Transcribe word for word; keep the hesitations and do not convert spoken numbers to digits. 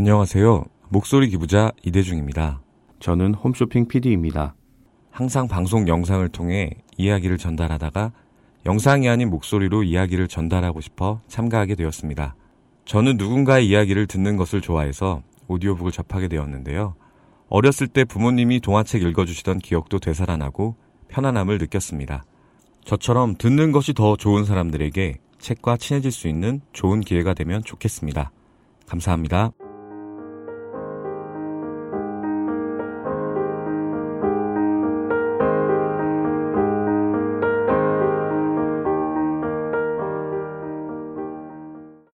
안녕하세요. 목소리 기부자 이대중입니다. 저는 홈쇼핑 피디입니다. 항상 방송 영상을 통해 이야기를 전달하다가 영상이 아닌 목소리로 이야기를 전달하고 싶어 참가하게 되었습니다. 저는 누군가의 이야기를 듣는 것을 좋아해서 오디오북을 접하게 되었는데요. 어렸을 때 부모님이 동화책 읽어주시던 기억도 되살아나고 편안함을 느꼈습니다. 저처럼 듣는 것이 더 좋은 사람들에게 책과 친해질 수 있는 좋은 기회가 되면 좋겠습니다. 감사합니다.